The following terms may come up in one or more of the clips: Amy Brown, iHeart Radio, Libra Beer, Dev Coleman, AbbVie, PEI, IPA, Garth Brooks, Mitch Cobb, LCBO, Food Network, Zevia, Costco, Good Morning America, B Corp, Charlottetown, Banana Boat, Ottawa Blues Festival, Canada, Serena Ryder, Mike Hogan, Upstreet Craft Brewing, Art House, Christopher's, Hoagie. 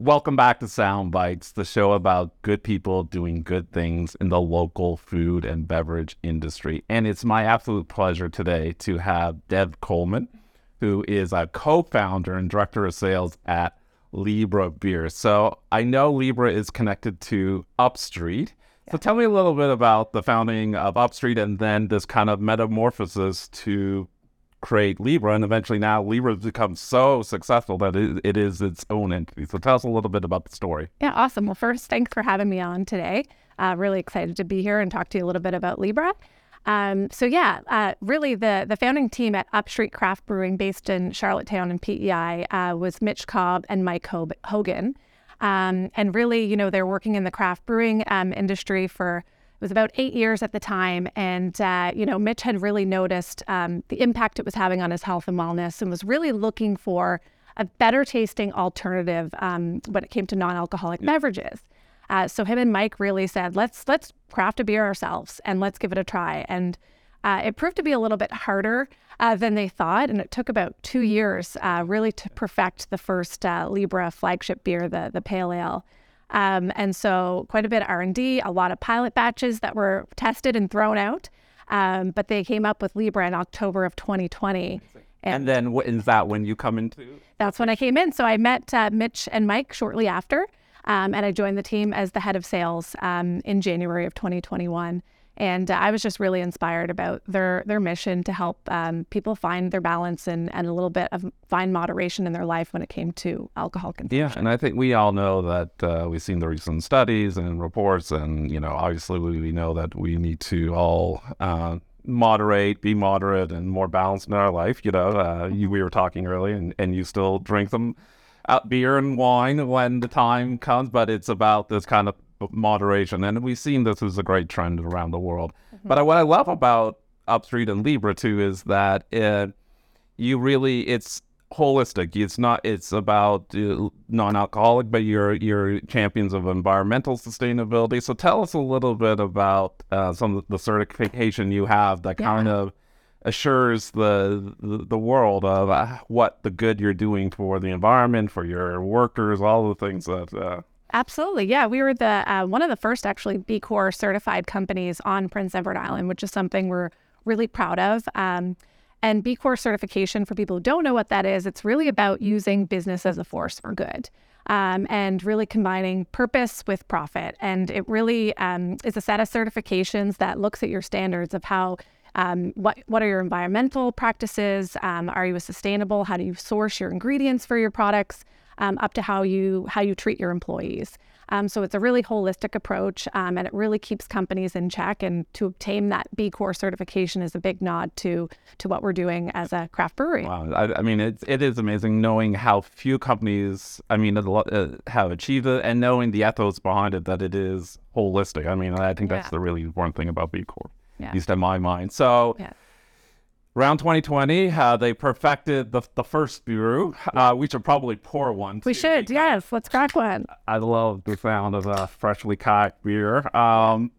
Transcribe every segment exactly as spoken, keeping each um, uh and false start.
Welcome back to Soundbites, the show about good people doing good things in the local food and beverage industry. And it's my absolute pleasure today to have Dev Coleman, who is a co-founder and director of sales at Libra Beer. So I know Libra is connected to Upstreet. Yeah. So tell me a little bit about the founding of Upstreet and then this kind of metamorphosis to create Libra, and eventually now Libra has become so successful that it, it is its own entity. So tell us a little bit about the story. Yeah, awesome. Well, first, thanks for having me on today. Uh, really excited to be here and talk to you a little bit about Libra. Um, so yeah, uh, really the, the founding team at Upstreet Craft Brewing based in Charlottetown and P E I uh, was Mitch Cobb and Mike Hogan. Um, and really, you know, they're working in the craft brewing um, industry for it was about eight years at the time, and uh, you know, Mitch had really noticed um, the impact it was having on his health and wellness, and was really looking for a better tasting alternative um, when it came to non-alcoholic yeah. beverages. Uh, so him and Mike really said, "Let's let's craft a beer ourselves, and let's give it a try." And uh, it proved to be a little bit harder uh, than they thought, and it took about two years uh, really to perfect the first uh, Libra flagship beer, the the Pale Ale. Um, and so quite a bit of R and D, a lot of pilot batches that were tested and thrown out. Um, but they came up with Libra in October of twenty twenty. And, and then what is that when you come into? That's when I came in. So I met uh, Mitch and Mike shortly after, um, and I joined the team as the head of sales um, in January of twenty twenty-one. And uh, I was just really inspired about their, their mission to help um, people find their balance and, and a little bit of find moderation in their life when it came to alcohol consumption. Yeah, and I think we all know that uh, we've seen the recent studies and reports, and you know, obviously we know that we need to all uh, moderate, be moderate, and more balanced in our life. You know, uh, you, we were talking earlier, and, and you still drink them, uh, beer and wine when the time comes, but it's about this kind of moderation, and we've seen this as a great trend around the world. Mm-hmm. But what I love about Upstreet and Libra too is that it, you really it's holistic. It's not it's about uh, non-alcoholic, but you're you're champions of environmental sustainability. So tell us a little bit about uh, some of the certification you have that yeah. kind of assures the the world of uh, what the good you're doing for the environment, for your workers, all the things that. Uh, Absolutely. Yeah, we were the uh, one of the first actually B Corp certified companies on Prince Edward Island, which is something we're really proud of. Um, and B Corp certification, for people who don't know what that is, it's really about using business as a force for good um, and really combining purpose with profit. And it really um, is a set of certifications that looks at your standards of how, um, what, what are your environmental practices? Um, are you a sustainable? How do you source your ingredients for your products? Um, up to how you how you treat your employees. Um, so it's a really holistic approach, um, and it really keeps companies in check. And to obtain that B Corp certification is a big nod to to what we're doing as a craft brewery. Wow, I, I mean, it it is amazing knowing how few companies, I mean, uh, have achieved it, and knowing the ethos behind it, that it is holistic. I mean, I think that's yeah. the really important thing about B Corp, yeah. at least in my mind. So. Yeah. Around twenty twenty, uh, they perfected the the first brew. Uh, we should probably pour one. We too. should, yes. Let's crack one. I love the sound of a freshly cocked beer. Um,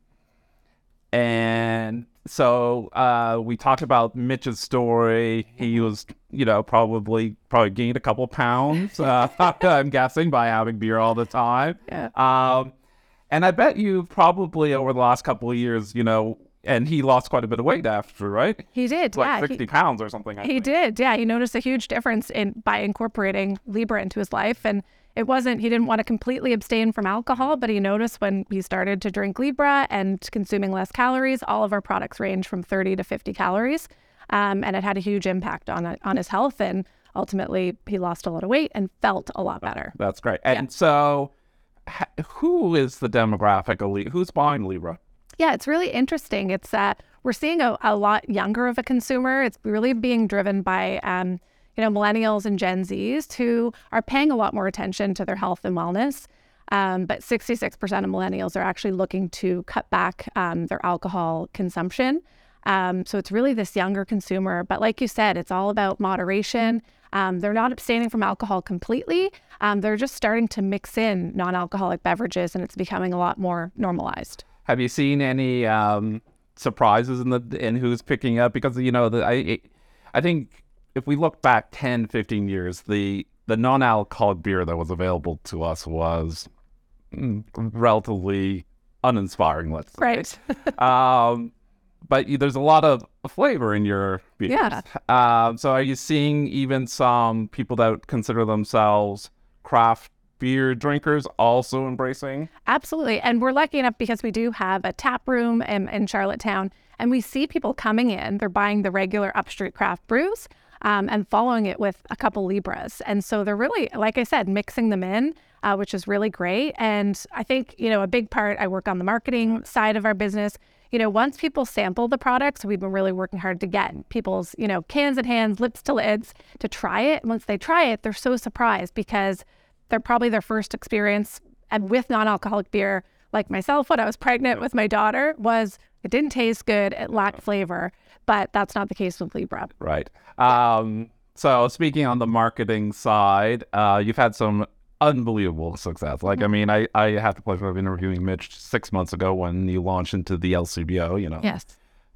and so uh, we talked about Mitch's story. He was, you know, probably probably gained a couple pounds. Uh, I'm guessing by having beer all the time. Yeah. Um, and I bet you probably over the last couple of years, you know. And he lost quite a bit of weight after, right? He did, like yeah. sixty he, pounds or something. I he think. did, yeah. He noticed a huge difference in by incorporating Libra into his life. And it wasn't, he didn't want to completely abstain from alcohol, but he noticed when he started to drink Libra and consuming less calories, all of our products range from thirty to fifty calories. Um, and it had a huge impact on on his health. And ultimately, he lost a lot of weight and felt a lot better. That's great. And yeah. so who is the demographic of Libra? Who's buying Libra? Yeah, it's really interesting. It's uh, we're seeing a, a lot younger of a consumer. It's really being driven by, um, you know, millennials and Gen Zs who are paying a lot more attention to their health and wellness. Um, but sixty-six percent of millennials are actually looking to cut back um, their alcohol consumption. Um, so it's really this younger consumer. But like you said, it's all about moderation. Um, they're not abstaining from alcohol completely. Um, they're just starting to mix in non-alcoholic beverages, and it's becoming a lot more normalized. Have you seen any um, surprises in the in who's picking up? Because, you know, the, I I think if we look back ten, fifteen years, the the non-alcoholic beer that was available to us was relatively uninspiring, let's say. Right. um, but there's a lot of flavor in your beers. Yeah. Uh, so are you seeing even some people that consider themselves craft beer drinkers also embracing? Absolutely. And we're lucky enough because we do have a tap room in, in Charlottetown, and we see people coming in. They're buying the regular Upstreet Craft brews um, and following it with a couple Libras. And so they're really, like I said, mixing them in, uh, which is really great. And I think, you know, a big part, I work on the marketing side of our business. You know, once people sample the products, we've been really working hard to get people's, you know, cans in hands, lips to lids to try it. And once they try it, they're so surprised because they're probably their first experience and with non-alcoholic beer, like myself, when I was pregnant with my daughter, was it didn't taste good, it lacked flavor, but that's not the case with Libra. Right. Um, so speaking on the marketing side, uh, you've had some unbelievable success. Like, I mean, I, I have to play for interviewing Mitch six months ago when you launched into the L C B O, you know, yes,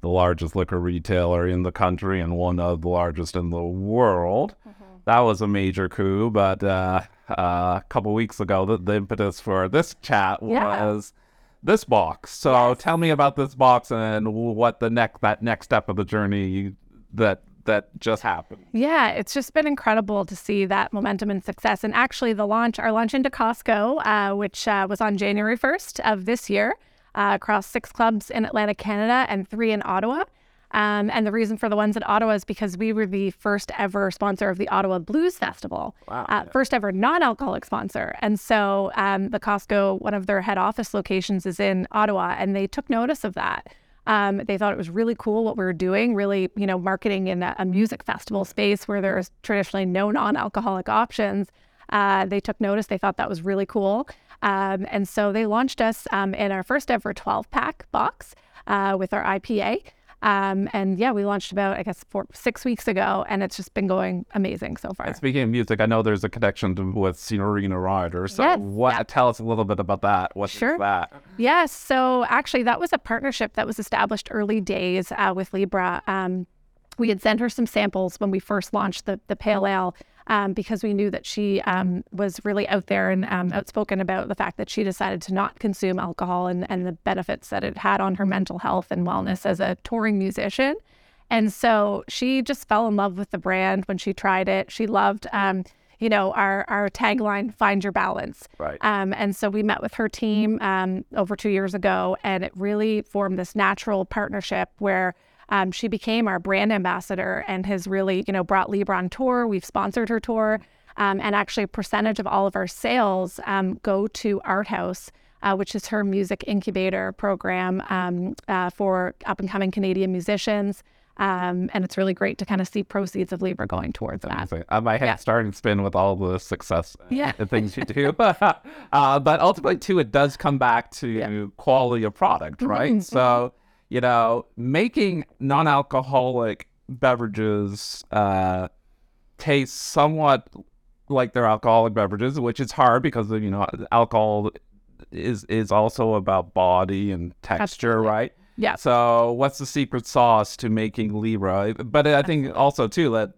the largest liquor retailer in the country and one of the largest in the world. Mm-hmm. That was a major coup, but uh, uh, a couple weeks ago, the, the impetus for this chat was yeah. this box. So yes. Tell me about this box and what the next that next step of the journey that that just happened. Yeah, it's just been incredible to see that momentum and success. And actually, the launch, our launch into Costco, uh, which uh, was on January first of this year, uh, across six clubs in Atlantic Canada and three in Ottawa. Um, and the reason for the ones in Ottawa is because we were the first ever sponsor of the Ottawa Blues Festival, wow, uh, yeah. first ever non-alcoholic sponsor. And so um, the Costco, one of their head office locations is in Ottawa, and they took notice of that. Um, they thought it was really cool what we were doing, really, you know, marketing in a, a music festival space where there's traditionally no non-alcoholic options. Uh, they took notice. They thought that was really cool. Um, and so they launched us um, in our first ever twelve-pack box uh, with our I P A. Um, and yeah, we launched about, I guess, four, six weeks ago, and it's just been going amazing so far. And speaking of music, I know there's a connection to, with Serena Ryder. So yes, what, yeah. tell us a little bit about that. What's sure. that? Yes. So actually, that was a partnership that was established early days uh, with Libra. Um, we had sent her some samples when we first launched the, the Pale Ale um, because we knew that she um, was really out there and um, outspoken about the fact that she decided to not consume alcohol and, and the benefits that it had on her mental health and wellness as a touring musician. And so she just fell in love with the brand when she tried it. She loved, um, you know, our, our tagline, find your balance. Right. Um, and so we met with her team um, over two years ago, and it really formed this natural partnership where Um, she became our brand ambassador and has really, you know, brought Libra on tour. We've sponsored her tour. Um, and actually a percentage of all of our sales um, go to Art House, uh, which is her music incubator program um, uh, for up-and-coming Canadian musicians. Um, and it's really great to kind of see proceeds of Libra going towards that. Uh, my head's yeah. starting to spin with all the success yeah. and things you do. uh, but ultimately, too, it does come back to yeah. quality of product, right? Mm-hmm. So, you know, making non-alcoholic beverages uh, taste somewhat like they're alcoholic beverages, which is hard because, you know, alcohol is is also about body and texture, Absolutely. Right? Yeah. So what's the secret sauce to making Libra? But I think also, too, that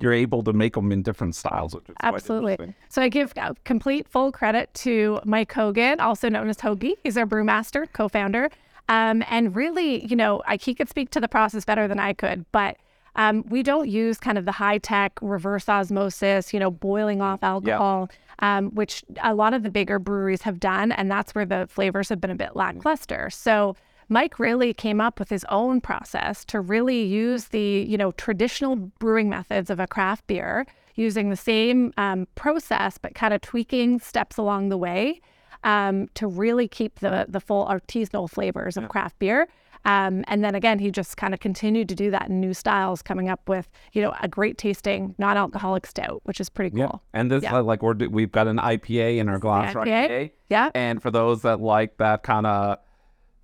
you're able to make them in different styles. Which is Absolutely. So I give complete full credit to Mike Hogan, also known as Hoagie. He's our brewmaster, co-founder. Um, and really, you know, I, he could speak to the process better than I could, but um, we don't use kind of the high-tech reverse osmosis, you know, boiling off alcohol, yeah. um, which a lot of the bigger breweries have done, and that's where the flavors have been a bit lackluster. So Mike really came up with his own process to really use the, you know, traditional brewing methods of a craft beer, using the same um, process, but kind of tweaking steps along the way. Um, to really keep the the full artisanal flavors of craft beer. Um, and then again, he just kind of continued to do that in new styles, coming up with, you know, a great tasting non-alcoholic stout, which is pretty cool. Yeah. And this, yeah. like, we're, we've got an I P A in our glass right today. Yeah. And for those that like that kind of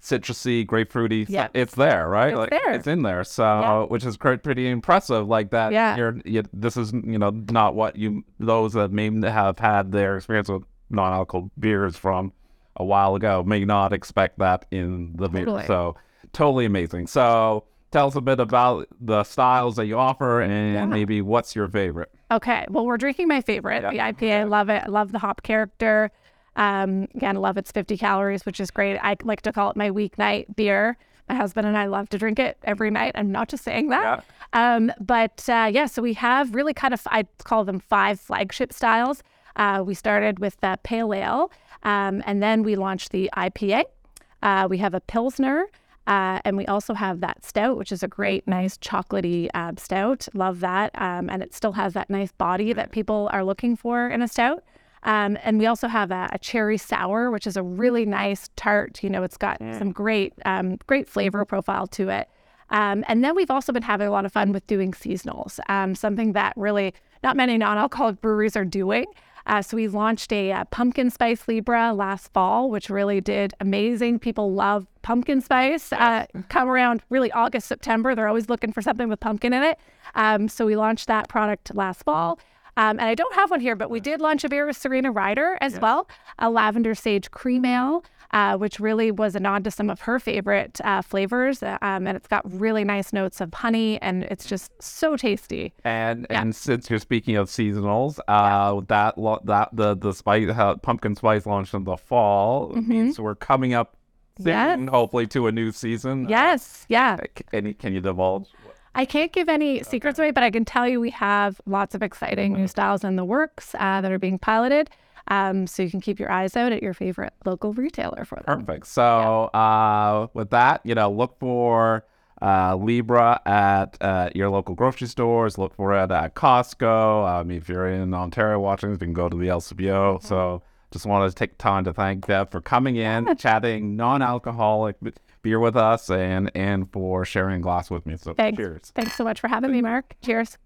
citrusy, grapefruity, yeah. it's there, right? It's like, there. It's in there. So, yeah. which is pretty impressive. Like that, yeah. you're, you, this is, you know, not what you, those that may have had their experience with non-alcohol beers from a while ago may not expect that in the totally. beer. So totally amazing. So tell us a bit about the styles that you offer and yeah. maybe what's your favorite. Okay. Well, we're drinking my favorite, yeah. the I P A. Okay. I love it. I love the hop character. Um, again, I love it's fifty calories, which is great. I like to call it my weeknight beer. My husband and I love to drink it every night. I'm not just saying that. Yeah. Um, but uh, yeah, so we have really kind of, I call them five flagship styles. Uh, we started with the pale ale, um, and then we launched the I P A. Uh, we have a Pilsner, uh, and we also have that stout, which is a great, nice chocolatey uh, stout. Love that. Um, and it still has that nice body that people are looking for in a stout. Um, and we also have a, a cherry sour, which is a really nice tart. You know, it's got yeah. some great, um, great flavor profile to it. Um, and then we've also been having a lot of fun with doing seasonals, um, something that really not many non-alcoholic breweries are doing. Uh, so we launched a uh, pumpkin spice Libra last fall, which really did amazing. People love pumpkin spice. Uh, come around really August, September, they're always looking for something with pumpkin in it. Um, so we launched that product last fall. Um, and I don't have one here, but we did launch a beer with Serena Ryder as yes. well, a lavender sage cream ale, uh, which really was a nod to some of her favorite uh, flavors. Um, and it's got really nice notes of honey, and it's just so tasty. And yeah. and since you're speaking of seasonals, uh, yeah. that lo- that the the spice, uh, pumpkin spice launched in the fall, mm-hmm. means we're coming up soon, yes. hopefully to a new season. Yes, uh, yeah. Can, can you divulge? I can't give any secrets away, but I can tell you we have lots of exciting new styles in the works uh, that are being piloted. Um, so you can keep your eyes out at your favorite local retailer for them. Perfect. So yeah. uh, with that, you know, look for uh, Libra at uh, your local grocery stores. Look for it at Costco. Um, if you're in Ontario watching, you can go to the L C B O. Mm-hmm. So just wanted to take time to thank Dev for coming in, yeah. chatting non-alcoholic beer with us, and and for sharing a glass with me. So thanks. Cheers. Thanks so much for having me, Mark. Cheers.